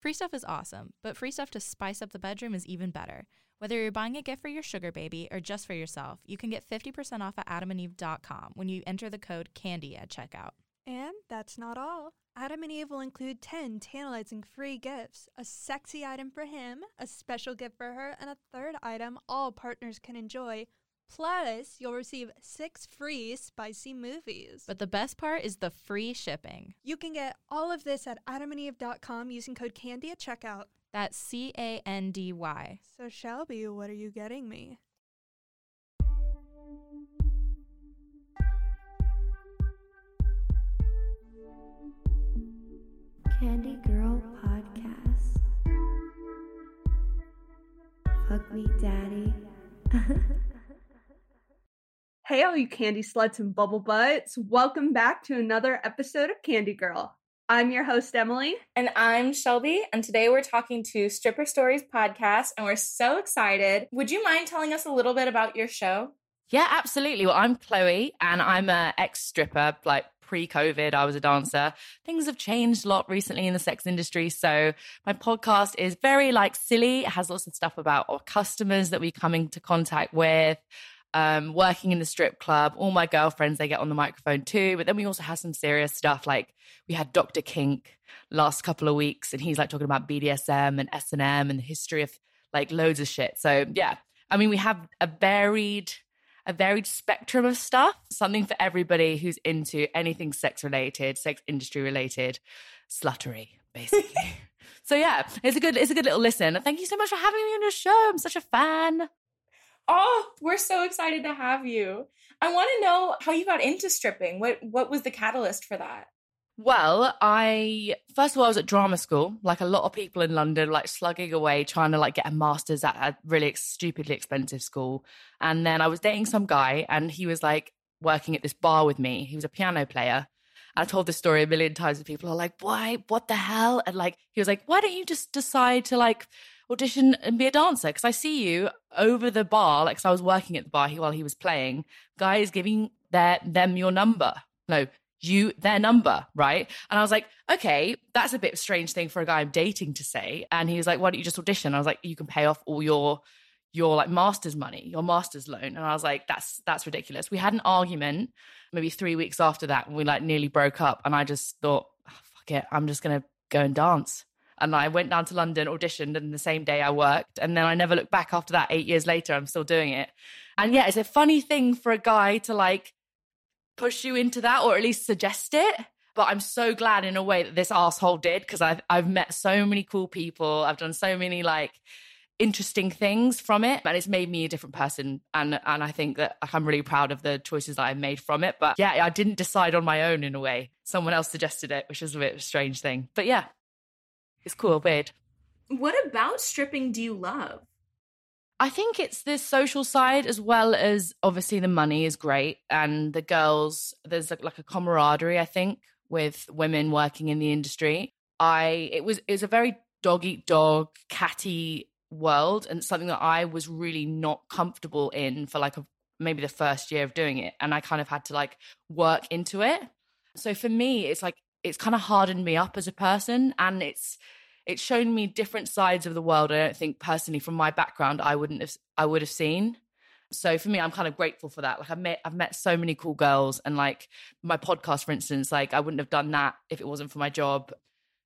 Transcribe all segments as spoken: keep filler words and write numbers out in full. Free stuff is awesome, but free stuff to spice up the bedroom is even better. Whether you're buying a gift for your sugar baby or just for yourself, you can get fifty percent off at adam and eve dot com when you enter the code CANDY at checkout. And that's not all. Adam and Eve will include ten tantalizing free gifts, a sexy item for him, a special gift for her, and a third item all partners can enjoy. Plus, you'll receive six free spicy movies. But the best part is the free shipping. You can get all of this at adam and eve dot com using code CANDY at checkout. That's C A N D Y. So, Shelby, what are you getting me? Candy Girl Podcast. Fuck me, Daddy. Hey, all you candy sluts and bubble butts. Welcome back to another episode of Candy Girl. I'm your host, Emily. And I'm Shelby. And today we're talking to Stripper Stories Podcast, and we're so excited. Would you mind telling us a little bit about your show? Yeah, absolutely. Well, I'm Chloe, and I'm an ex-stripper. Like, pre-COVID, I was a dancer. Things have changed a lot recently in the sex industry. So my podcast is very, like, silly. It has lots of stuff about our customers that we come into contact with. Um, working in the strip club, all my girlfriends, they get on the microphone too. But then we also have some serious stuff. Like, we had Doctor Kink last couple of weeks, and he's like talking about B D S M and S and M and the history of, like, loads of shit. So yeah, I mean, we have a varied, a varied spectrum of stuff. Something for everybody who's into anything sex related, sex industry related, sluttery, basically. So yeah, it's a good, it's a good little listen. Thank you so much for having me on your show. I'm such a fan. Oh, we're so excited to have you. I want to know how you got into stripping. What what was the catalyst for that? Well, I, first of all, I was at drama school, like a lot of people in London, like slugging away, trying to, like, get a master's at a really stupidly expensive school. And then I was dating some guy, and he was, like, working at this bar with me. He was a piano player. I told this story a million times, and people are like, why? What the hell? And, like, he was like, why don't you just decide to, like, audition and be a dancer? Because I see you over the bar, like, because I was working at the bar while he was playing. Guys giving their them your number. No, you their number, right? And I was like, okay, that's a bit of a strange thing for a guy I'm dating to say. And he was like, why don't you just audition? I was like, you can pay off all your your like master's money, your master's loan. And I was like, that's that's ridiculous. We had an argument maybe three weeks after that, when we, like, nearly broke up. And I just thought, oh, fuck it, I'm just gonna go and dance. And I went down to London, auditioned, and the same day I worked. And then I never looked back after that. Eight years later, I'm still doing it. And yeah, it's a funny thing for a guy to, like, push you into that, or at least suggest it. But I'm so glad in a way that this asshole did, because I've, I've met so many cool people. I've done so many, like, interesting things from it, and it's made me a different person. And and I think that I'm really proud of the choices that I've made from it. But yeah, I didn't decide on my own in a way. Someone else suggested it, which is a bit of a strange thing. But yeah. It's cool, weird. What about stripping do you love? I think it's the social side, as well as obviously the money is great, and the girls, there's like a camaraderie, I think, with women working in the industry. I it was it was a very dog eat dog, catty world, and something that I was really not comfortable in for like a, maybe the first year of doing it, and I kind of had to like work into it. So for me, it's like it's kind of hardened me up as a person, and it's it's shown me different sides of the world. I don't think personally from my background I wouldn't have I would have seen. So for me, I'm kind of grateful for that. Like I've met I've met so many cool girls, and like my podcast, for instance, like I wouldn't have done that if it wasn't for my job.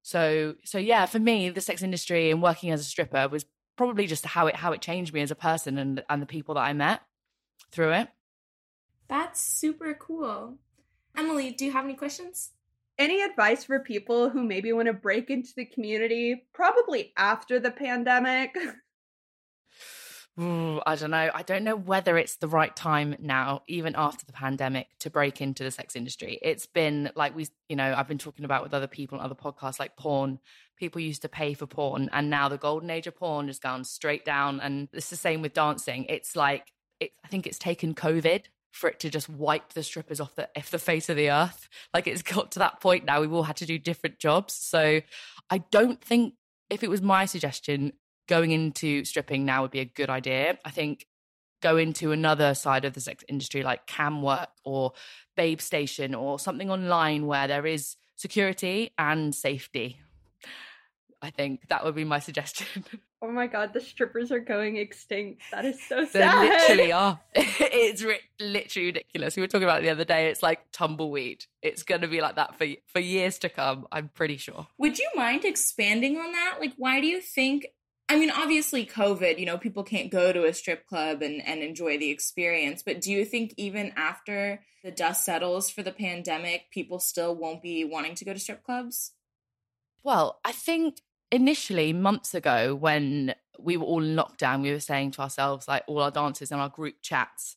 So so yeah, for me, the sex industry and working as a stripper was probably just how it how it changed me as a person and and the people that I met through it. That's super cool. Emily, do you have any questions? Any advice for people who maybe want to break into the community, probably after the pandemic? Ooh, I don't know. I don't know whether it's the right time now, even after the pandemic, to break into the sex industry. It's been like we, you know, I've been talking about with other people on other podcasts, like porn. People used to pay for porn, and now the golden age of porn has gone straight down. And it's the same with dancing. It's like, it, I think it's taken COVID for it to just wipe the strippers off the off the face of the earth. Like it's got to that point now. We've all had to do different jobs. So I don't think, if it was my suggestion, going into stripping now would be a good idea. I think go into another side of the sex industry, like cam work or babe station or something online where there is security and safety. I think that would be my suggestion. Oh my God, the strippers are going extinct. That is so sad. They literally are. It's ri- literally ridiculous. We were talking about it the other day. It's like tumbleweed. It's going to be like that for for years to come, I'm pretty sure. Would you mind expanding on that? Like, why do you think, I mean, obviously COVID, you know, people can't go to a strip club and, and enjoy the experience. But do you think even after the dust settles for the pandemic, people still won't be wanting to go to strip clubs? Well, I think initially, months ago, when we were all in lockdown, we were saying to ourselves, like all our dancers and our group chats,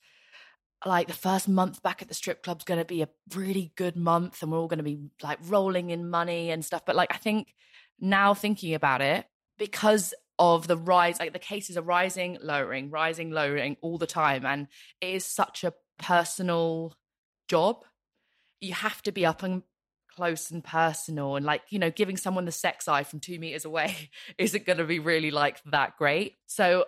like the first month back at the strip club's going to be a really good month and we're all going to be like rolling in money and stuff. But like, I think now thinking about it, because of the rise, like the cases are rising, lowering, rising, lowering all the time. And it is such a personal job. You have to be up and close and personal, and like, you know, giving someone the sex eye from two meters away isn't going to be really like that great. So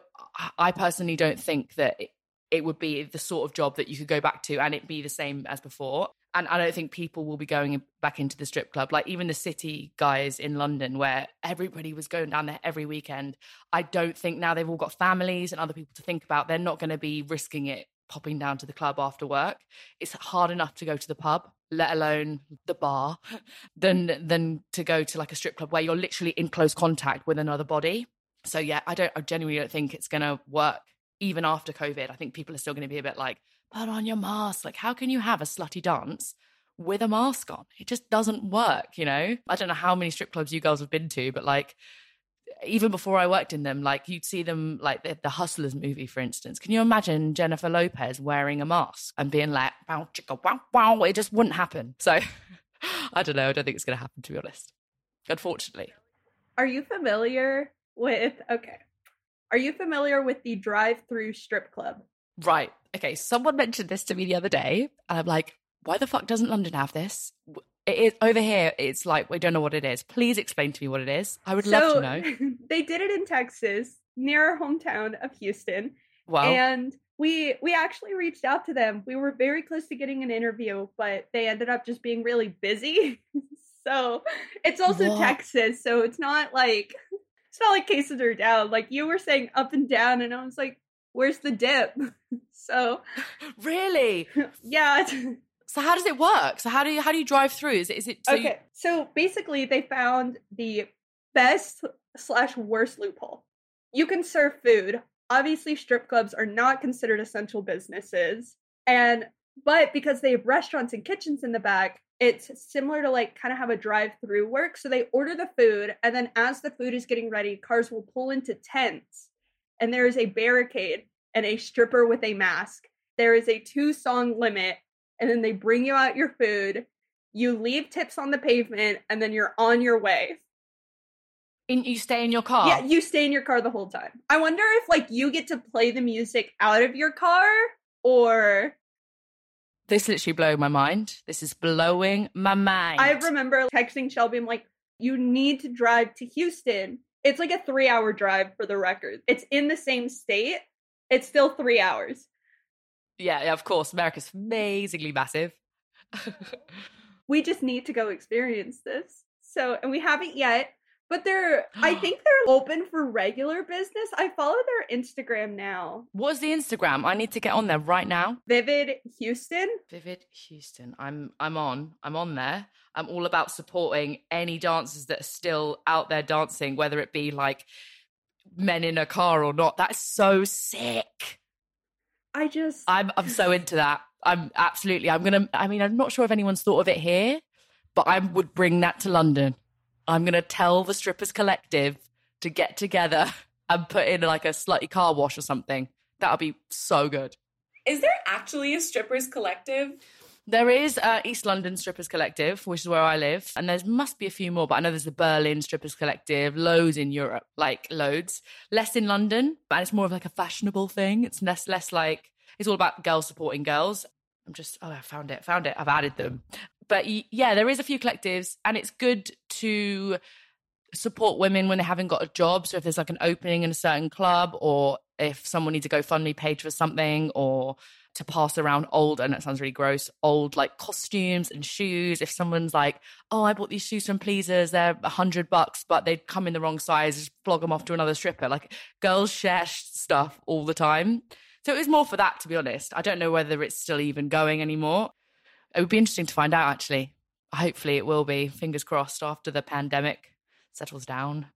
I personally don't think that it, it would be the sort of job that you could go back to and it'd be the same as before. And I don't think people will be going back into the strip club. Like even the city guys in London where everybody was going down there every weekend, I don't think now they've all got families and other people to think about. They're not going to be risking it popping down to the club after work. It's hard enough to go to the pub, let alone the bar, than than to go to like a strip club where you're literally in close contact with another body. So yeah, I don't, I genuinely don't think it's going to work even after COVID. I think people are still going to be a bit like, put on your mask. Like, how can you have a slutty dance with a mask on? It just doesn't work, you know? I don't know how many strip clubs you girls have been to, but like, even before I worked in them, like you'd see them, like the, the Hustlers movie, for instance. Can you imagine Jennifer Lopez wearing a mask and being like, wow, chicka, wow, wow? It just wouldn't happen. So I don't know. I don't think it's going to happen, to be honest. Unfortunately. Are you familiar with, okay. Are you familiar with the drive-through strip club? Right. Okay. Someone mentioned this to me the other day and I'm like, why the fuck doesn't London have this? It is, over here, it's like, we don't know what it is. Please explain to me what it is. I would so, love to know. They did it in Texas, near our hometown of Houston. Wow. And we we actually reached out to them. We were very close to getting an interview, but they ended up just being really busy. So it's also what? Texas. So it's not like, it's not like cases are down. Like you were saying up and down. And I was like, where's the dip? So. Really? Yeah. So how does it work? So how do you how do you drive through? Is it, is it so okay? You... So basically, they found the best slash worst loophole. You can serve food. Obviously, strip clubs are not considered essential businesses, and but because they have restaurants and kitchens in the back, it's similar to like kind of how a drive through works. So they order the food, and then as the food is getting ready, cars will pull into tents, and there is a barricade and a stripper with a mask. There is a two song limit. And then they bring you out your food, you leave tips on the pavement, and then you're on your way. And you stay in your car? Yeah, you stay in your car the whole time. I wonder if, like, you get to play the music out of your car, or... This literally blowing my mind. This is blowing my mind. I remember texting Shelby, I'm like, you need to drive to Houston. It's like a three-hour drive, for the record. It's in the same state. It's still three hours. Yeah, yeah, of course. America's amazingly massive. We just need to go experience this. So, and we haven't yet, but they're, I think they're open for regular business. I follow their Instagram now. What's the Instagram? I need to get on there right now. Vivid Houston. Vivid Houston. I'm, I'm on, I'm on there. I'm all about supporting any dancers that are still out there dancing, whether it be like men in a car or not. That's so sick. I just, I'm, I'm so into that. I'm absolutely, I'm going to, I mean, I'm not sure if anyone's thought of it here, but I would bring that to London. I'm going to tell the Strippers Collective to get together and put in like a slutty car wash or something. That would be so good. Is there actually a Strippers Collective? There is uh, East London Strippers Collective, which is where I live. And there must be a few more, but I know there's the Berlin Strippers Collective, loads in Europe, like loads. Less in London, but it's more of like a fashionable thing. It's less, less like, it's all about girls supporting girls. I'm just, oh, I found it, found it. I've added them. But yeah, there is a few collectives and it's good to support women when they haven't got a job. So if there's like an opening in a certain club or if someone needs a GoFundMe page for something or to pass around old, and that sounds really gross, old like costumes and shoes. If someone's like, oh, I bought these shoes from Pleasers, they're a hundred bucks, but they come in the wrong size, just flog them off to another stripper. Like girls share stuff all the time. So it was more for that, to be honest. I don't know whether it's still even going anymore. It would be interesting to find out, actually. Hopefully it will be, fingers crossed, after the pandemic settles down.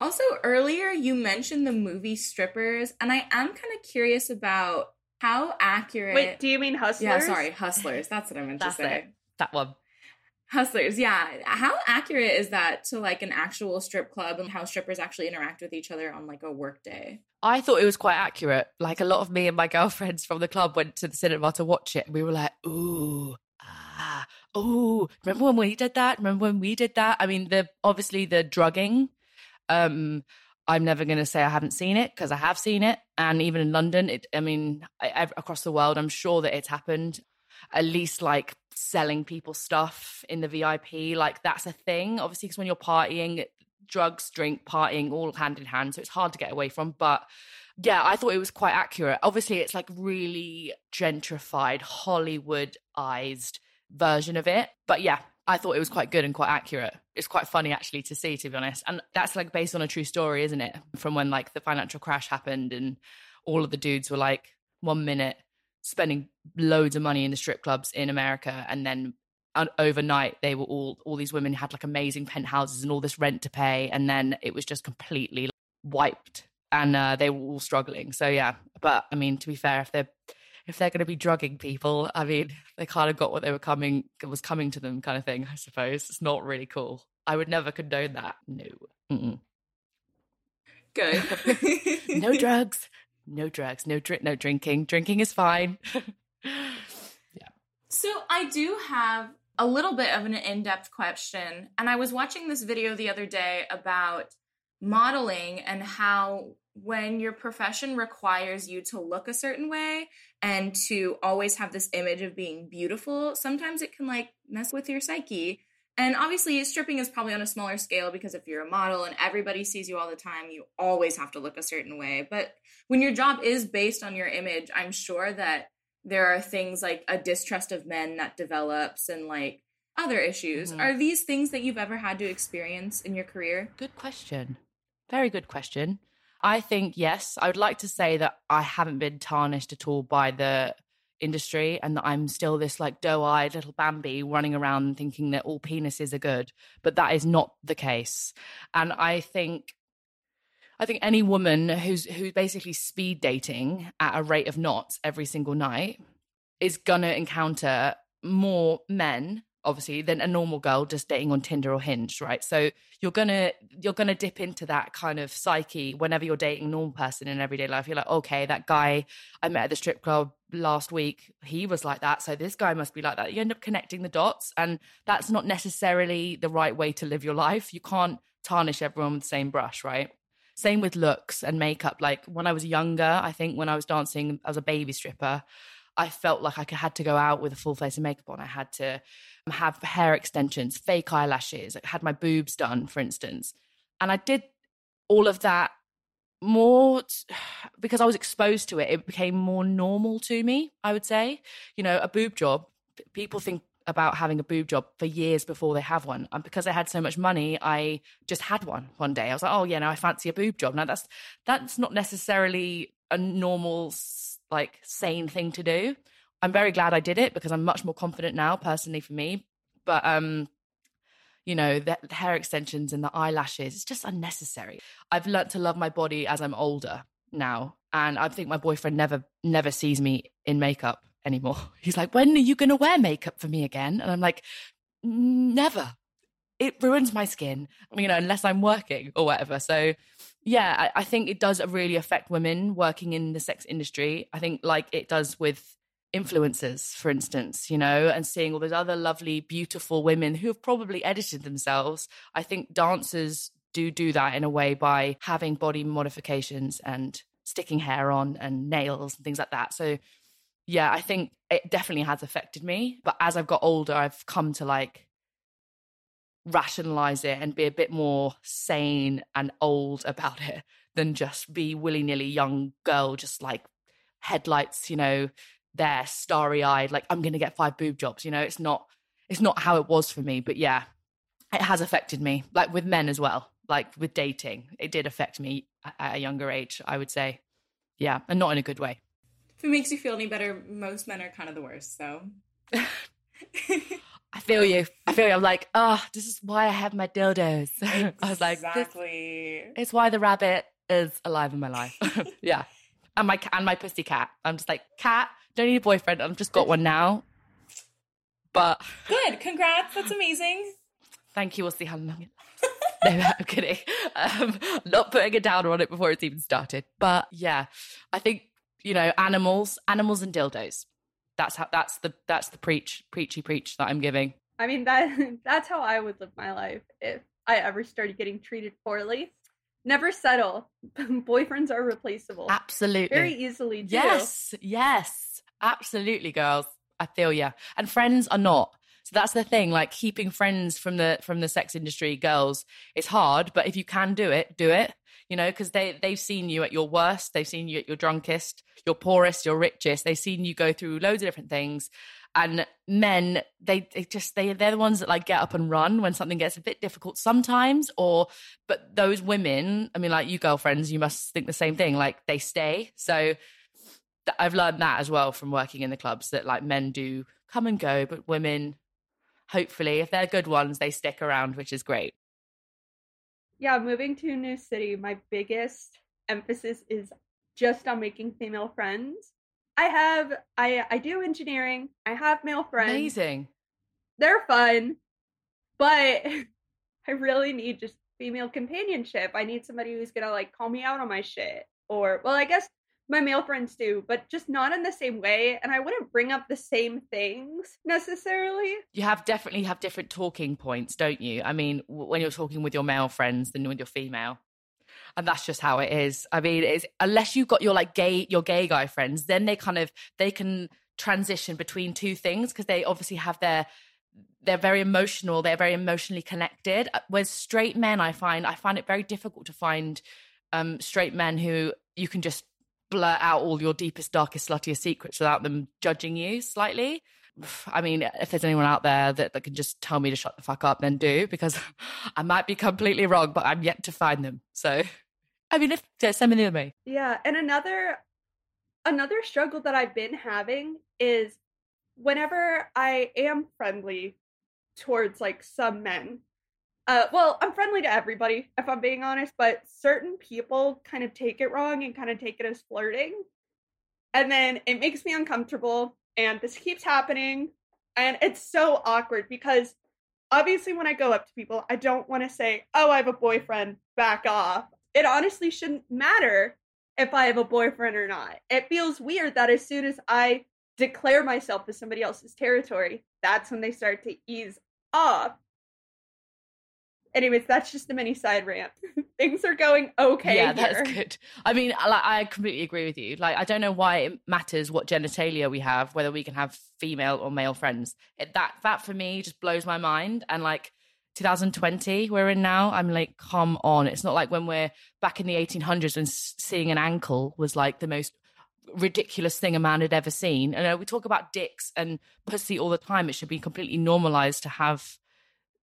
Also, earlier you mentioned the movie Strippers, and I am kind of curious about how accurate... Wait, do you mean Hustlers? Yeah, sorry, Hustlers. That's what I meant to say. It. That one. Hustlers, yeah. How accurate is that to, like, an actual strip club and how strippers actually interact with each other on, like, a work day? I thought it was quite accurate. Like, a lot of me and my girlfriends from the club went to the cinema to watch it. We were like, ooh, ah, ooh. Remember when we did that? Remember when we did that? I mean, the obviously the drugging... Um, I'm never going to say I haven't seen it because I have seen it. And even in London, it, I mean, I, across the world, I'm sure that it's happened. At least like selling people stuff in the V I P, like that's a thing. Obviously, because when you're partying, drugs, drink, partying, all hand in hand. So it's hard to get away from. But yeah, I thought it was quite accurate. Obviously, it's like really gentrified, Hollywoodized version of it. But yeah. I thought it was quite good and quite accurate. It's quite funny actually to see, to be honest. And that's like based on a true story, isn't it? From when like the financial crash happened and all of the dudes were like one minute spending loads of money in the strip clubs in America. And then overnight they were all, all these women had like amazing penthouses and all this rent to pay. And then it was just completely wiped and uh, they were all struggling. So yeah, but I mean, to be fair, if they're, if they're going to be drugging people, I mean, they kind of got what they were coming, was coming to them kind of thing, I suppose. It's not really cool. I would never condone that. No. Mm-mm. Good. No drugs. No drugs. No drink. No drinking. Drinking is fine. Yeah. So I do have a little bit of an in-depth question. And I was watching this video the other day about modeling and how when your profession requires you to look a certain way and to always have this image of being beautiful, sometimes it can like mess with your psyche. And obviously stripping is probably on a smaller scale because if you're a model and everybody sees you all the time, you always have to look a certain way. But when your job is based on your image, I'm sure that there are things like a distrust of men that develops and like other issues. Mm-hmm. Are these things that you've ever had to experience in your career? Good question. Very good question. I think, yes, I would like to say that I haven't been tarnished at all by the industry and that I'm still this like doe-eyed little Bambi running around thinking that all penises are good, but that is not the case. And I think, I think any woman who's, who's basically speed dating at a rate of knots every single night is gonna encounter more men, obviously, than a normal girl just dating on Tinder or Hinge, right? So you're gonna you're gonna dip into that kind of psyche whenever you're dating a normal person in everyday life. You're like, okay, that guy I met at the strip club last week, he was like that, so this guy must be like that. You end up connecting the dots, and that's not necessarily the right way to live your life. You can't tarnish everyone with the same brush, right? Same with looks and makeup. Like when I was younger, I think when I was dancing as a baby stripper, I felt like I had to go out with a full face of makeup on. I had to have hair extensions, fake eyelashes. I had my boobs done, for instance. And I did all of that more t- because I was exposed to it. It became more normal to me, I would say. You know, a boob job, people think about having a boob job for years before they have one. And because I had so much money, I just had one one day. I was like, oh, yeah, now I fancy a boob job. Now that's that's not necessarily a normal like sane thing to do. I'm very glad I did it because I'm much more confident now personally for me. But, um, you know, the, the hair extensions and the eyelashes, it's just unnecessary. I've learned to love my body as I'm older now. And I think my boyfriend never, never sees me in makeup anymore. He's like, when are you going to wear makeup for me again? And I'm like, never. It ruins my skin, you know, unless I'm working or whatever. So yeah, I, I think it does really affect women working in the sex industry. I think like it does with influencers, for instance, you know, and seeing all those other lovely, beautiful women who have probably edited themselves. I think dancers do do that in a way by having body modifications and sticking hair on and nails and things like that. So yeah, I think it definitely has affected me. But as I've got older, I've come to like rationalize it and be a bit more sane and old about it than just be willy-nilly young girl just like headlights, you know, there starry-eyed, like I'm going to get five boob jobs, you know, it's not, it's not how it was for me. But yeah, it has affected me, like with men as well, like with dating, it did affect me at a younger age, I would say. Yeah. And not in a good way. If it makes you feel any better, most men are kind of the worst. So I feel you. I feel you. I'm like, oh, this is why I have my dildos. Exactly. I was like, exactly. It's why the rabbit is alive in my life. Yeah. And my and my pussy cat. I'm just like, cat, don't need a boyfriend. I've just got one now. But good. Congrats. That's amazing. Thank you. We'll see how long it lasts. No, I'm kidding. Um, not putting a downer on it before it's even started. But yeah, I think, you know, animals, animals and dildos. That's how, that's the, that's the preach, preachy preach that I'm giving. I mean, that, that's how I would live my life if I ever started getting treated poorly. Never settle. Boyfriends are replaceable. Absolutely. Very easily too. Yes. Yes. Absolutely, girls. I feel you. And friends are not. So that's the thing, like keeping friends from the, from the sex industry, girls, it's hard, but if you can do it, do it, you know, because they, they've seen you at your worst. They've seen you at your drunkest, your poorest, your richest. They've seen you go through loads of different things. And men, they, they just, they, they're the ones that like get up and run when something gets a bit difficult sometimes, or, but those women, I mean, like you girlfriends, you must think the same thing, like they stay. So th- I've learned that as well from working in the clubs, that like men do come and go, but women, hopefully, if they're good ones, they stick around, which is great. Yeah, moving to a new city, my biggest emphasis is just on making female friends. I have, I, I do engineering. I have male friends. Amazing. They're fun, but I really need just female companionship. I need somebody who's going to like call me out on my shit, or, well, I guess my male friends do, but just not in the same way. And I wouldn't bring up the same things necessarily. You have definitely have different talking points, don't you? I mean, w- when you're talking with your male friends than with your female. And that's just how it is. I mean, it's, unless you've got your like gay, your gay guy friends, then they kind of, they can transition between two things because they obviously have their, they're very emotional. They're very emotionally connected. Whereas straight men, I find, I find it very difficult to find um, straight men who you can just blurt out all your deepest, darkest, sluttiest secrets without them judging you slightly. I mean, if there's anyone out there that, that can just tell me to shut the fuck up, then do, because I might be completely wrong, but I'm yet to find them. So, I mean, if yeah, send me to me. Yeah, and another another struggle that I've been having is whenever I am friendly towards like some men. Uh, well, I'm friendly to everybody, if I'm being honest, but certain people kind of take it wrong and kind of take it as flirting. And then it makes me uncomfortable. And this keeps happening. And it's so awkward because obviously when I go up to people, I don't want to say, oh, I have a boyfriend, back off. It honestly shouldn't matter if I have a boyfriend or not. It feels weird that as soon as I declare myself as somebody else's territory, that's when they start to ease off. Anyways, that's just a mini side rant. Things are going okay. Yeah, here. That's good. I mean, like, I completely agree with you. Like, I don't know why it matters what genitalia we have, whether we can have female or male friends. It, that, that for me just blows my mind. And like twenty twenty we're in now, I'm like, come on. It's not like when we're back in the eighteen hundreds when seeing an ankle was like the most ridiculous thing a man had ever seen. And we talk about dicks and pussy all the time. It should be completely normalized to have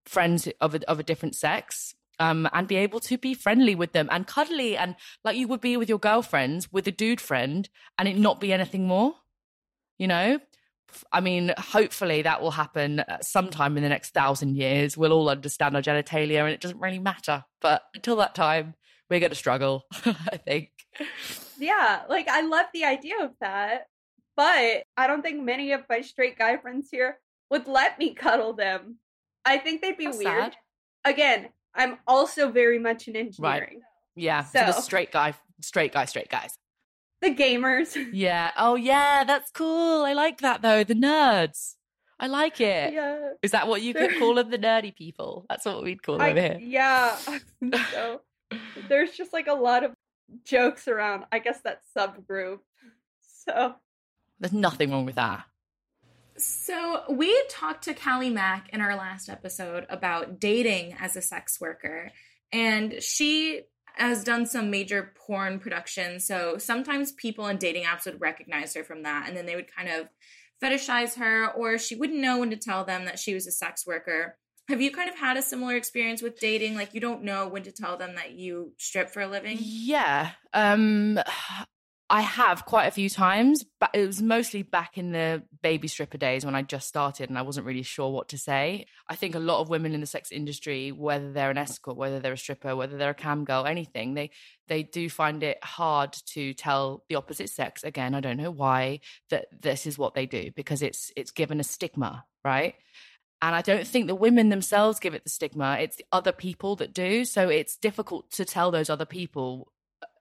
friends of a, of a different sex, um, and be able to be friendly with them and cuddly and like you would be with your girlfriends with a dude friend, and it not be anything more, you know? I mean, hopefully that will happen sometime in the next thousand years. We'll all understand our genitalia and it doesn't really matter. But until that time, we're going to struggle, I think. Yeah, like I love the idea of that, but I don't think many of my straight guy friends here would let me cuddle them. I think they'd be That's weird. Sad. Again, I'm also very much in engineering. Right. Yeah. So, so the straight guy, straight guy, straight guys. The gamers. Yeah. Oh, yeah. That's cool. I like that, though. The nerds. I like it. Yeah. Is that what you they're, could call them? The nerdy people. That's what we'd call them I, here. Yeah. So there's just like a lot of jokes around, I guess, that subgroup. So there's nothing wrong with that. So we talked to Callie Mack in our last episode about dating as a sex worker, and she has done some major porn production. So sometimes people in dating apps would recognize her from that, and then they would kind of fetishize her, or she wouldn't know when to tell them that she was a sex worker. Have you kind of had a similar experience with dating? Like, you don't know when to tell them that you strip for a living? Yeah, um, I have quite a few times, but it was mostly back in the baby stripper days when I just started and I wasn't really sure what to say. I think a lot of women in the sex industry, whether they're an escort, whether they're a stripper, whether they're a cam girl, anything, they they do find it hard to tell the opposite sex, again, I don't know why, that this is what they do, because it's it's given a stigma, right? And I don't think the women themselves give it the stigma. It's the other people that do. So it's difficult to tell those other people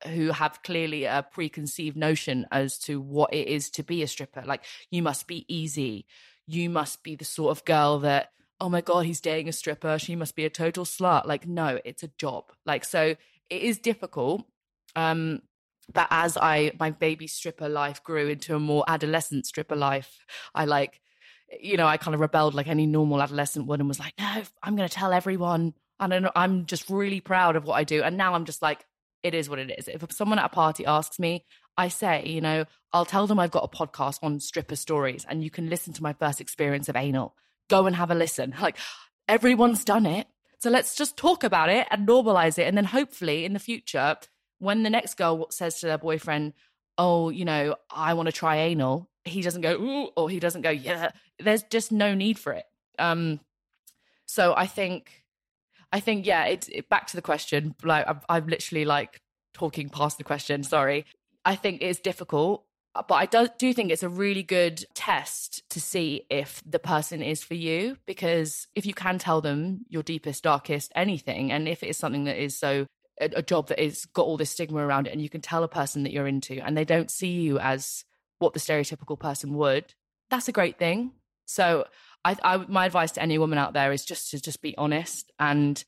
who have clearly a preconceived notion as to what it is to be a stripper. Like, you must be easy. You must be the sort of girl that, oh my God, he's dating a stripper, she must be a total slut. Like, no, it's a job. Like, so it is difficult. Um, but as I, my baby stripper life grew into a more adolescent stripper life, I like, you know, I kind of rebelled like any normal adolescent would and was like, no, I'm going to tell everyone. And I don't know, I'm just really proud of what I do. And now I'm just like, it is what it is. If someone at a party asks me, I say, you know, I'll tell them I've got a podcast on stripper stories and you can listen to my first experience of anal. Go and have a listen. Like, everyone's done it. So let's just talk about it and normalize it. And then hopefully in the future, when the next girl says to their boyfriend, oh, you know, I want to try anal, he doesn't go, ooh, or he doesn't go, yeah. There's just no need for it. Um, so I think, I think, yeah, it's it, back to the question. Like, I'm, I'm literally like talking past the question. Sorry. I think it's difficult, but I do, do think it's a really good test to see if the person is for you, because if you can tell them your deepest, darkest, anything, and if it is something that is so, a, a job that is got all this stigma around it, and you can tell a person that you're into and they don't see you as what the stereotypical person would, that's a great thing. So I, I, my advice to any woman out there is just to just be honest and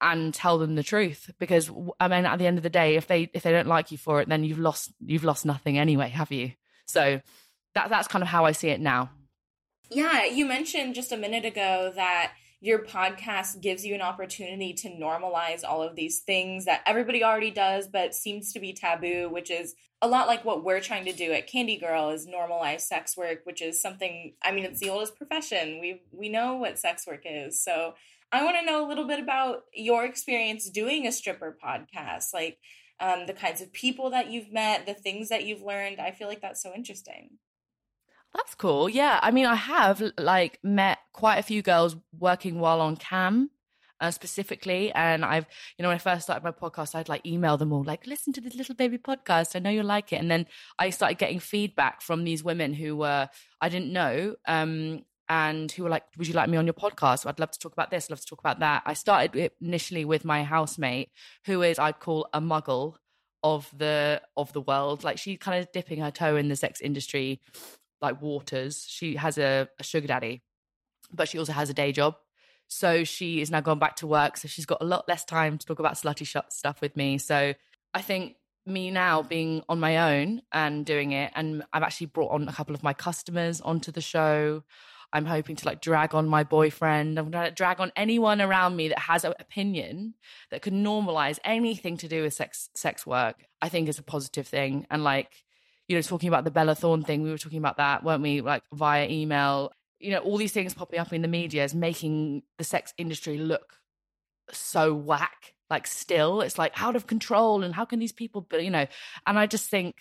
and tell them the truth, because I mean, at the end of the day, if they if they don't like you for it, then you've lost you've lost nothing anyway, have you? So that that's kind of how I see it now. Yeah, you mentioned just a minute ago that your podcast gives you an opportunity to normalize all of these things that everybody already does but seems to be taboo, which is a lot like what we're trying to do at Candy Girl, is normalize sex work, which is something, I mean, it's the oldest profession. We we know what sex work is. So I want to know a little bit about your experience doing a stripper podcast, like um, the kinds of people that you've met, the things that you've learned. I feel like that's so interesting. That's cool. Yeah. I mean, I have like met quite a few girls working while on cam uh, specifically. And I've, you know, when I first started my podcast, I'd like email them all like, listen to this little baby podcast, I know you'll like it. And then I started getting feedback from these women who were, I didn't know, um, and who were like, would you like me on your podcast? I'd love to talk about this, love to talk about that. I started it initially with my housemate, who is, I'd call a muggle of the, of the world. Like, she's kind of dipping her toe in the sex industry, like waters. She has a, a sugar daddy, but she also has a day job. So she is now gone back to work. So she's got a lot less time to talk about slutty sh- stuff with me. So I think me now being on my own and doing it, and I've actually brought on a couple of my customers onto the show. I'm hoping to like drag on my boyfriend. I'm going to drag on anyone around me that has an opinion that could normalize anything to do with sex, sex work. I think it's a positive thing. And like, you know, talking about the Bella Thorne thing, we were talking about that, weren't we? Like via email, you know, all these things popping up in the media is making the sex industry look so whack. Like, still, it's like out of control, and how can these people, but you know, and I just think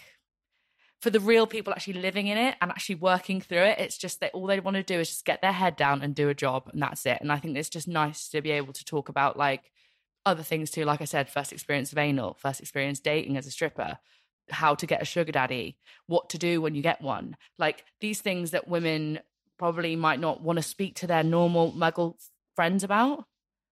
for the real people actually living in it and actually working through it, it's just that all they want to do is just get their head down and do a job, and that's it. And I think it's just nice to be able to talk about like other things too. Like I said, first experience of anal, first experience dating as a stripper, how to get a sugar daddy, what to do when you get one. Like, these things that women probably might not want to speak to their normal muggle friends about,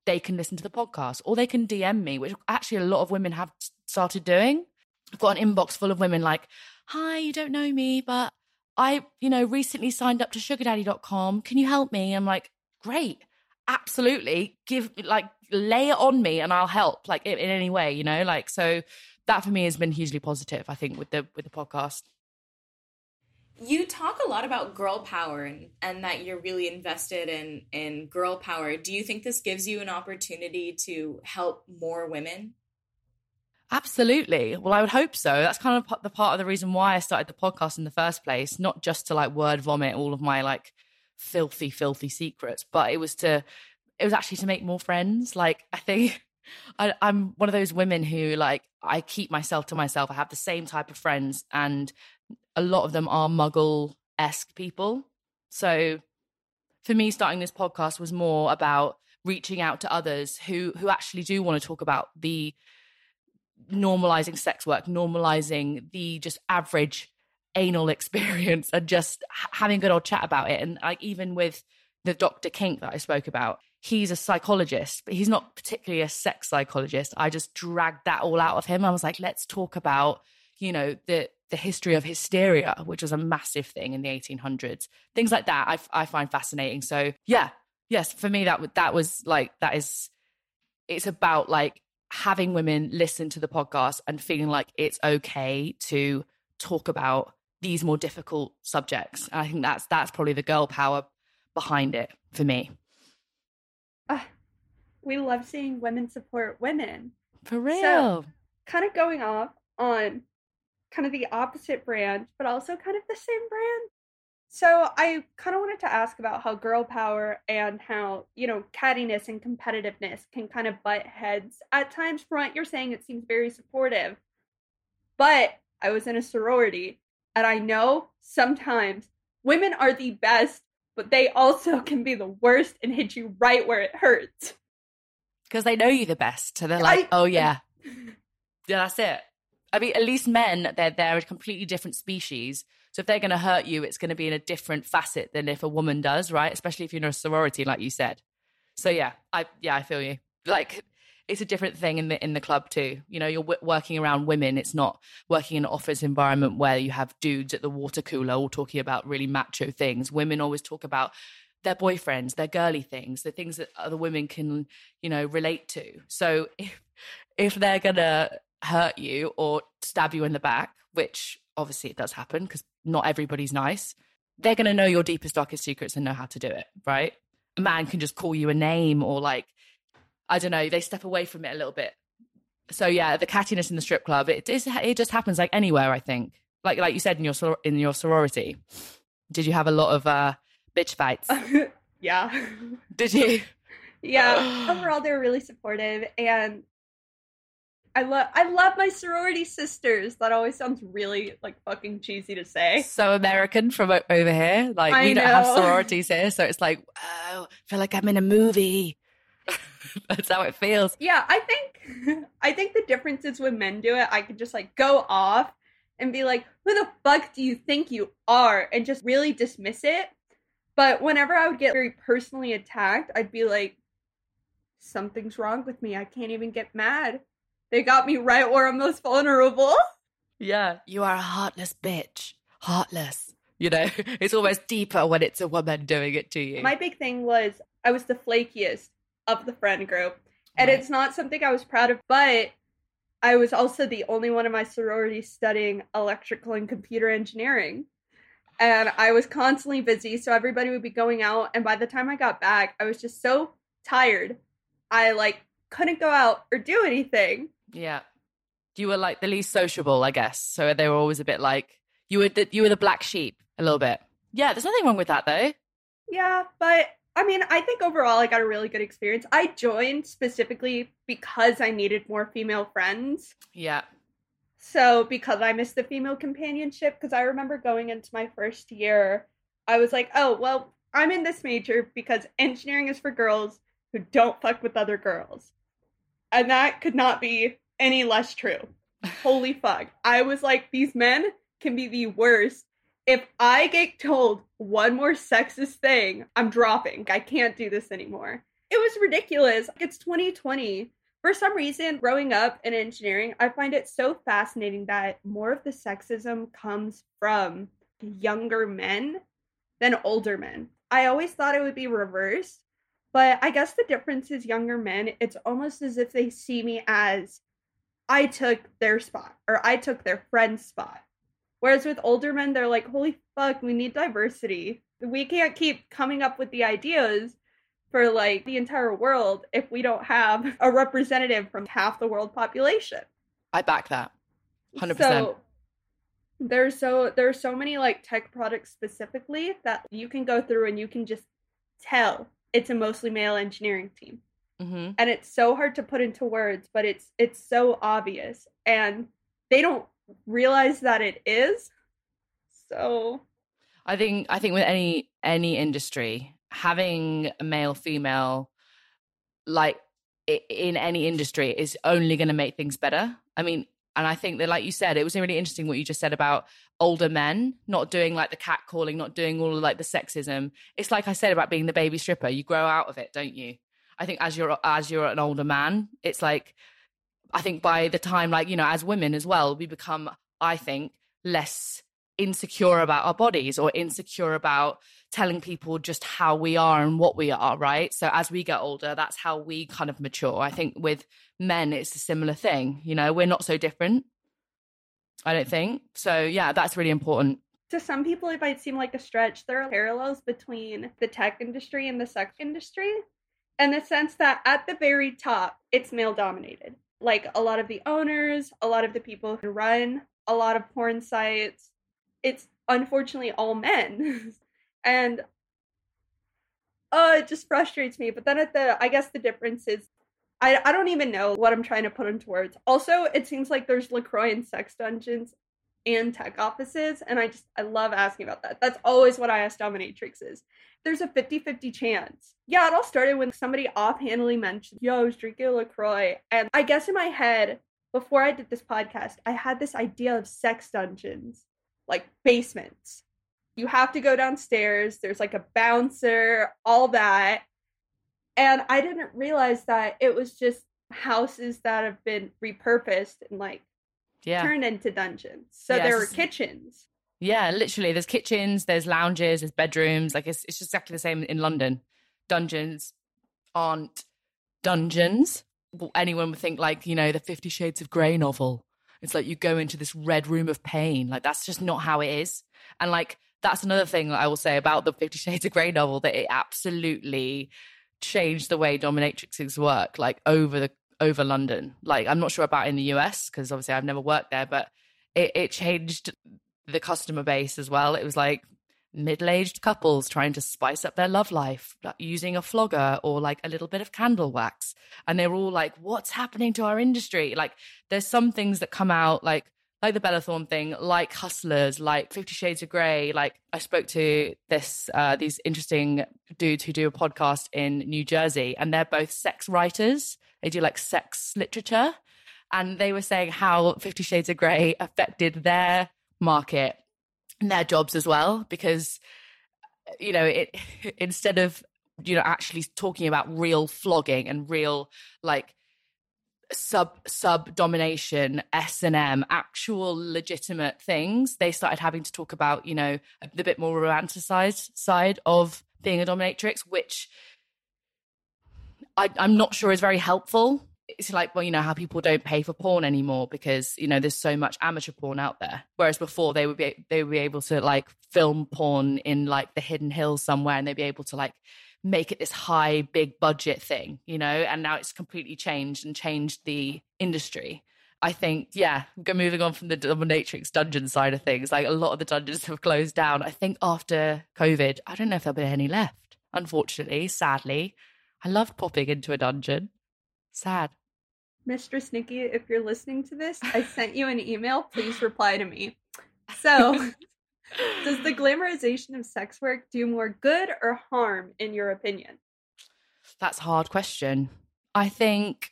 they can listen to the podcast, or they can D M me, which actually a lot of women have started doing. I've got an inbox full of women like, hi, you don't know me, but I, you know, recently signed up to sugar daddy dot com. Can you help me? I'm like, great. Absolutely. Give, like, lay it on me and I'll help, like, in, in any way, you know, like, so that for me has been hugely positive, I think, with the with the podcast. You talk a lot about girl power and, and that you're really invested in in girl power. Do you think this gives you an opportunity to help more women? Absolutely. Well, I would hope so. That's kind of the part of the reason why I started the podcast in the first place, not just to like word vomit all of my like filthy, filthy secrets, but it was to, it was actually to make more friends. Like, I think I, I'm one of those women who like, I keep myself to myself. I have the same type of friends and a lot of them are muggle-esque people. So for me, starting this podcast was more about reaching out to others who who actually do want to talk about the normalizing sex work, normalizing the just average anal experience and just having a good old chat about it. And like even with the Doctor Kink that I spoke about, he's a psychologist, but he's not particularly a sex psychologist. I just dragged that all out of him. I was like, let's talk about, you know, the the history of hysteria, which was a massive thing in the eighteen hundreds. Things like that I, I find fascinating. So yeah, yes, for me, that that was like, that is, it's about like having women listen to the podcast and feeling like it's okay to talk about these more difficult subjects. And I think that's, that's probably the girl power behind it for me. Uh, we love seeing women support women. For real. So, kind of going off on kind of the opposite brand, but also kind of the same brand. So I kind of wanted to ask about how girl power and how, you know, cattiness and competitiveness can kind of butt heads at times. From what you're saying, it seems very supportive, but I was in a sorority and I know sometimes women are the best, but they also can be the worst and hit you right where it hurts. Because they know you the best. So they're like, I, oh yeah, yeah, that's it. I mean, at least men, they're, they're a completely different species. So if they're going to hurt you, it's going to be in a different facet than if a woman does, right? Especially if you're in a sorority, like you said. So yeah, I yeah, I feel you. Like it's a different thing in the in the club too. You know, you're w- working around women. It's not working in an office environment where you have dudes at the water cooler all talking about really macho things. Women always talk about their boyfriends, their girly things, the things that other women can, you know, relate to. So if if they're going to hurt you or stab you in the back, which obviously it does happen because not everybody's nice, they're going to know your deepest, darkest secrets and know how to do it, right? A man can just call you a name or like, I don't know, they step away from it a little bit. So yeah, the cattiness in the strip club, it is, it just happens like anywhere, I think. Like like you said, in your sor- in your sorority, did you have a lot of uh, bitch fights? Yeah. Did you? Yeah. Overall, they were really supportive and I love I love my sorority sisters. That always sounds really like fucking cheesy to say. So American from o- over here. Like I we know. Don't have sororities here, so it's like, oh, I feel like I'm in a movie. That's how it feels. Yeah, I think I think the difference is when men do it, I could just like go off and be like, who the fuck do you think you are? And just really dismiss it. But whenever I would get very personally attacked, I'd be like, something's wrong with me. I can't even get mad. They got me right where I'm most vulnerable. Yeah. You are a heartless bitch. Heartless. You know, it's almost deeper when it's a woman doing it to you. My big thing was I was the flakiest of the friend group. And right. It's not something I was proud of, but I was also the only one in my sorority studying electrical and computer engineering. And I was constantly busy. So everybody would be going out. And by the time I got back, I was just so tired. I like couldn't go out or do anything. Yeah. You were like the least sociable, I guess. So they were always a bit like, you were the, you were the black sheep a little bit. Yeah, there's nothing wrong with that though. Yeah, but I mean, I think overall I got a really good experience. I joined specifically because I needed more female friends. Yeah. So because I missed the female companionship, because I remember going into my first year, I was like, oh, well, I'm in this major because engineering is for girls who don't fuck with other girls. And that could not be any less true. Holy fuck. I was like, these men can be the worst. If I get told one more sexist thing, I'm dropping. I can't do this anymore. It was ridiculous. It's twenty twenty. For some reason, growing up in engineering, I find it so fascinating that more of the sexism comes from younger men than older men. I always thought it would be reversed. But I guess the difference is younger men, it's almost as if they see me as I took their spot or I took their friend's spot. Whereas with older men, they're like, holy fuck, we need diversity. We can't keep coming up with the ideas for like the entire world if we don't have a representative from half the world population. I back that one hundred percent. So there's so there's so many like tech products specifically that you can go through and you can just tell it's a mostly male engineering team. Mm-hmm. And it's so hard to put into words, but it's it's so obvious and they don't realize that it is. So I think I think with any any industry, having a male, female, like in any industry is only going to make things better. I mean, and I think that, like you said, it was really interesting what you just said about older men not doing like the catcalling, not doing all of like the sexism. It's like I said about being the baby stripper, you grow out of it, don't you? I think as you're as you're an older man, it's like, I think by the time, like, you know, as women as well, we become, I think, less insecure about our bodies or insecure about telling people just how we are and what we are, right? So as we get older, that's how we kind of mature. I think with men, it's a similar thing. You know, we're not so different, I don't think. So yeah, that's really important. To some people, it might seem like a stretch. There are parallels between the tech industry and the sex industry in the sense that at the very top, it's male dominated. Like a lot of the owners, a lot of the people who run, a lot of porn sites, it's unfortunately all men. And oh, it just frustrates me. But then at the, I guess the difference is, I, I don't even know what I'm trying to put into words. Also, it seems like there's LaCroix and sex dungeons and tech offices. And I just, I love asking about that. That's always what I ask dominatrixes. There's a fifty-fifty chance. Yeah, it all started when somebody offhandedly mentioned, yo, I was drinking LaCroix. And I guess in my head, before I did this podcast, I had this idea of sex dungeons, like basements. You have to go downstairs. There's like a bouncer, all that. And I didn't realize that it was just houses that have been repurposed and like yeah. turned into dungeons. So yes. There were kitchens. Yeah, literally. There's kitchens, there's lounges, there's bedrooms. Like it's, it's just exactly the same in London. Dungeons aren't dungeons. Anyone would think like, you know, the Fifty Shades of Grey novel. It's like you go into this red room of pain. Like that's just not how it is. And like, that's another thing that I will say about the Fifty Shades of Grey novel, that it absolutely changed the way dominatrixes work, like over the over London. Like, I'm not sure about in the U S, because obviously I've never worked there, but it, it changed the customer base as well. It was like middle-aged couples trying to spice up their love life, like using a flogger or like a little bit of candle wax. And they were all like, what's happening to our industry? Like, there's some things that come out, like, like the Bella Thorne thing, like Hustlers, like Fifty Shades of Grey. Like I spoke to this uh, these interesting dudes who do a podcast in New Jersey, and they're both sex writers. They do like sex literature. And they were saying how Fifty Shades of Grey affected their market and their jobs as well, because, you know, it instead of, you know, actually talking about real flogging and real like sub sub domination, S and M, actual legitimate things, they started having to talk about, you know, the bit more romanticized side of being a dominatrix, which I, I'm not sure is very helpful. It's like, well, you know, how people don't pay for porn anymore because, you know, there's so much amateur porn out there. Whereas before they would be they would be able to like film porn in like the hidden hills somewhere, and they'd be able to like make it this high, big budget thing, you know, and now it's completely changed and changed the industry. I think, yeah, moving on from the dominatrix dungeon side of things, like a lot of the dungeons have closed down. I think after COVID, I don't know if there'll be any left, unfortunately, sadly. I loved popping into a dungeon. Sad. Mistress Nikki, if you're listening to this, I sent you an email. Please reply to me. So... does the glamorization of sex work do more good or harm, in your opinion? That's a hard question. I think...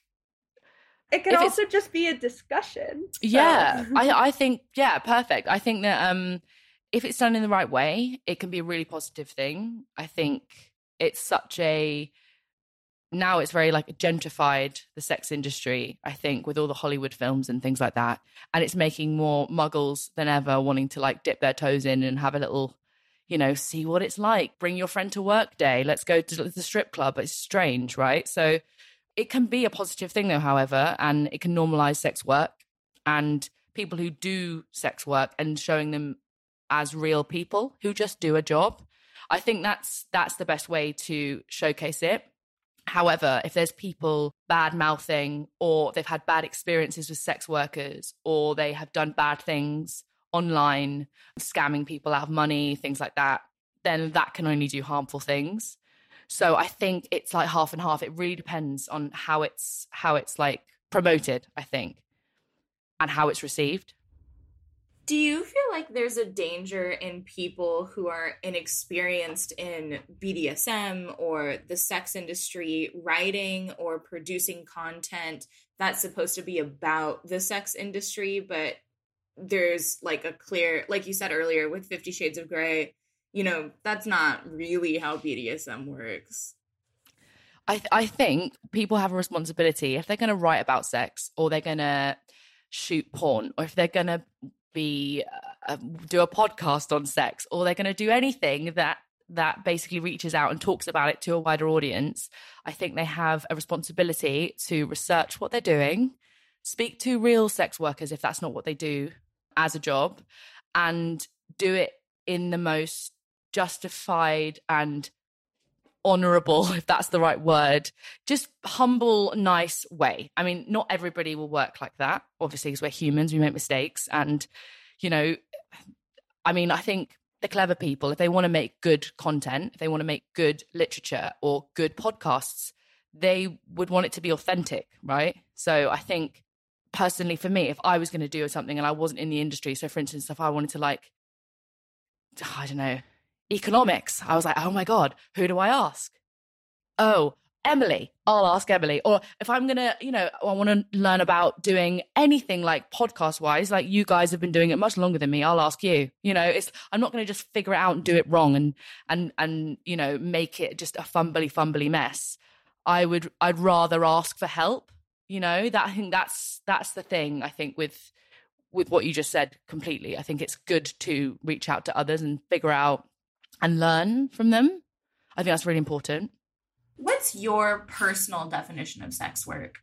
it could also just be a discussion. So. Yeah, I, I think, yeah, perfect. I think that um, if it's done in the right way, it can be a really positive thing. I think it's such a... now it's very like gentrified, the sex industry, I think, with all the Hollywood films and things like that. And it's making more muggles than ever wanting to like dip their toes in and have a little, you know, see what it's like. Bring your friend to work day. Let's go to the strip club. It's strange, right? So it can be a positive thing though, however, and it can normalize sex work and people who do sex work and showing them as real people who just do a job. I think that's that's the best way to showcase it. However, if there's people bad mouthing, or they've had bad experiences with sex workers, or they have done bad things online, scamming people out of money, things like that, then that can only do harmful things. So I think it's like half and half. It really depends on how it's how it's like promoted, I think, and how it's received. Do you feel like there's a danger in people who are inexperienced in B D S M or the sex industry writing or producing content that's supposed to be about the sex industry, but there's like a clear, like you said earlier with Fifty Shades of Grey, you know, that's not really how B D S M works? I th- I think people have a responsibility. If they're going to write about sex, or they're going to shoot porn, or if they're going to be uh, do a podcast on sex, or they're going to do anything that that basically reaches out and talks about it to a wider audience, I think they have a responsibility to research what they're doing, speak to real sex workers if that's not what they do as a job, and do it in the most justified and honorable, if that's the right word, just humble, nice way. I mean, not everybody will work like that, obviously, because we're humans, we make mistakes. And, you know, I mean, I think the clever people, if they want to make good content, if they want to make good literature or good podcasts, they would want it to be authentic, right? So I think personally for me, if I was going to do something and I wasn't in the industry, so for instance, if I wanted to like, I don't know, economics. I was like, oh my God, who do I ask? Oh, Emily. I'll ask Emily. Or if I'm going to, you know, I want to learn about doing anything like podcast wise, like you guys have been doing it much longer than me. I'll ask you, you know, it's, I'm not going to just figure it out and do it wrong and, and, and, you know, make it just a fumbly, fumbly mess. I would, I'd rather ask for help. You know, that I think that's, that's the thing I think with, with what you just said completely. I think it's good to reach out to others and figure out and learn from them. I think that's really important. What's your personal definition of sex work?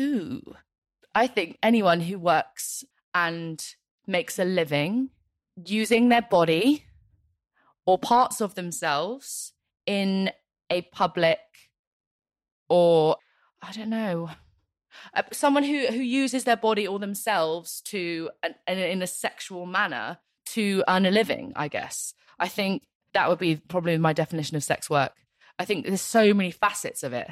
Ooh, I think anyone who works and makes a living using their body or parts of themselves in a public, or I don't know, someone who, who uses their body or themselves to an, an, in a sexual manner to earn a living, I guess. I think that would be probably my definition of sex work. I think there's so many facets of it.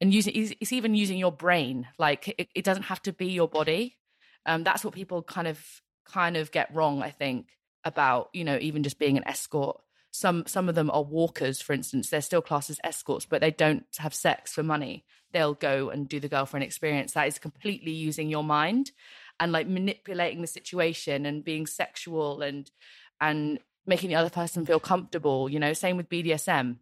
And using it's even using your brain. Like, it, it doesn't have to be your body. Um, that's what people kind of kind of get wrong, I think, about, you know, even just being an escort. Some some of them are walkers, for instance. They're still classed as escorts, but they don't have sex for money. They'll go and do the girlfriend experience. That is completely using your mind and like manipulating the situation and being sexual and and making the other person feel comfortable, you know. Same with B D S M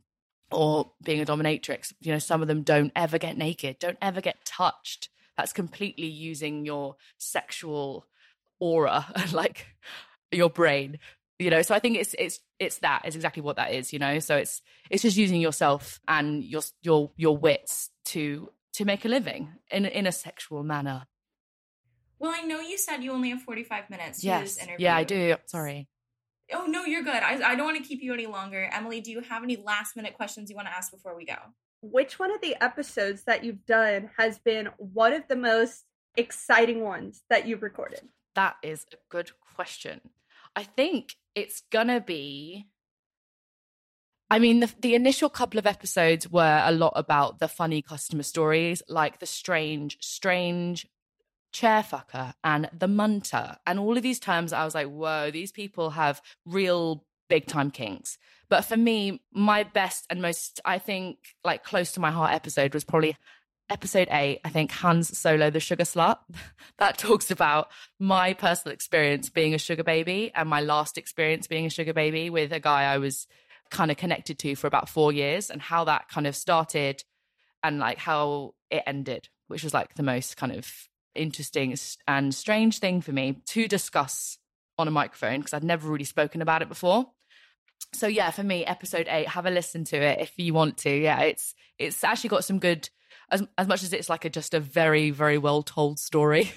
or being a dominatrix. You know, some of them don't ever get naked, don't ever get touched. That's completely using your sexual aura and like your brain, you know. So I think it's it's it's that is exactly what that is, you know. So it's it's just using yourself and your your your wits to to make a living in in a sexual manner. Well, I know you said you only have forty-five minutes to yes. this interview. Yeah, I do. Sorry. Oh, no, you're good. I, I don't want to keep you any longer. Emily, do you have any last minute questions you want to ask before we go? Which one of the episodes that you've done has been one of the most exciting ones that you've recorded? That is a good question. I think it's going to be... I mean, the, the initial couple of episodes were a lot about the funny customer stories, like the strange, strange... chairfucker and the munter and all of these terms. I was like, whoa, these people have real big time kinks. But for me, my best and most, I think, like close to my heart episode was probably episode eight. I think Hans Solo, the sugar slut, that talks about my personal experience being a sugar baby and my last experience being a sugar baby with a guy I was kind of connected to for about four years and how that kind of started and like how it ended, which was like the most kind of interesting and strange thing for me to discuss on a microphone because I'd never really spoken about it before. So yeah, for me, episode eight, have a listen to it if you want to. Yeah, it's it's actually got some good, as as much as it's like a just a very, very well told story,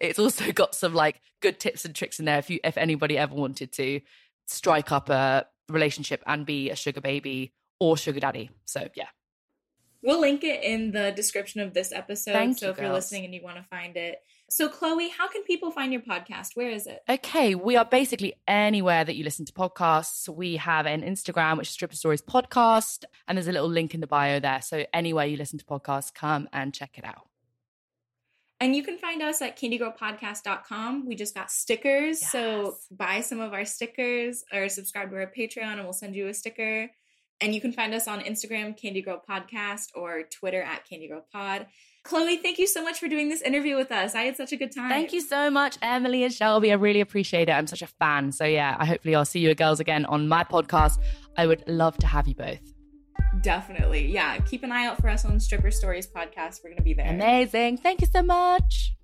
it's also got some like good tips and tricks in there if you if anybody ever wanted to strike up a relationship and be a sugar baby or sugar daddy. So yeah. We'll link it in the description of this episode. Thank so you, if girls. You're listening and you want to find it. So Chloe, how can people find your podcast? Where is it? Okay, we are basically anywhere that you listen to podcasts. We have an Instagram, which is Stripper Stories Podcast, and there's a little link in the bio there. So anywhere you listen to podcasts, come and check it out. And you can find us at candy girl podcast dot com. We just got stickers. Yes. So buy some of our stickers or subscribe to our Patreon and we'll send you a sticker. And you can find us on Instagram, Candy Girl Podcast, or Twitter at Candy Girl Pod. Chloe, thank you so much for doing this interview with us. I had such a good time. Thank you so much, Emily and Shelby. I really appreciate it. I'm such a fan. So yeah, I hopefully I'll see you girls again on my podcast. I would love to have you both. Definitely. Yeah. Keep an eye out for us on Stripper Stories Podcast. We're going to be there. Amazing. Thank you so much.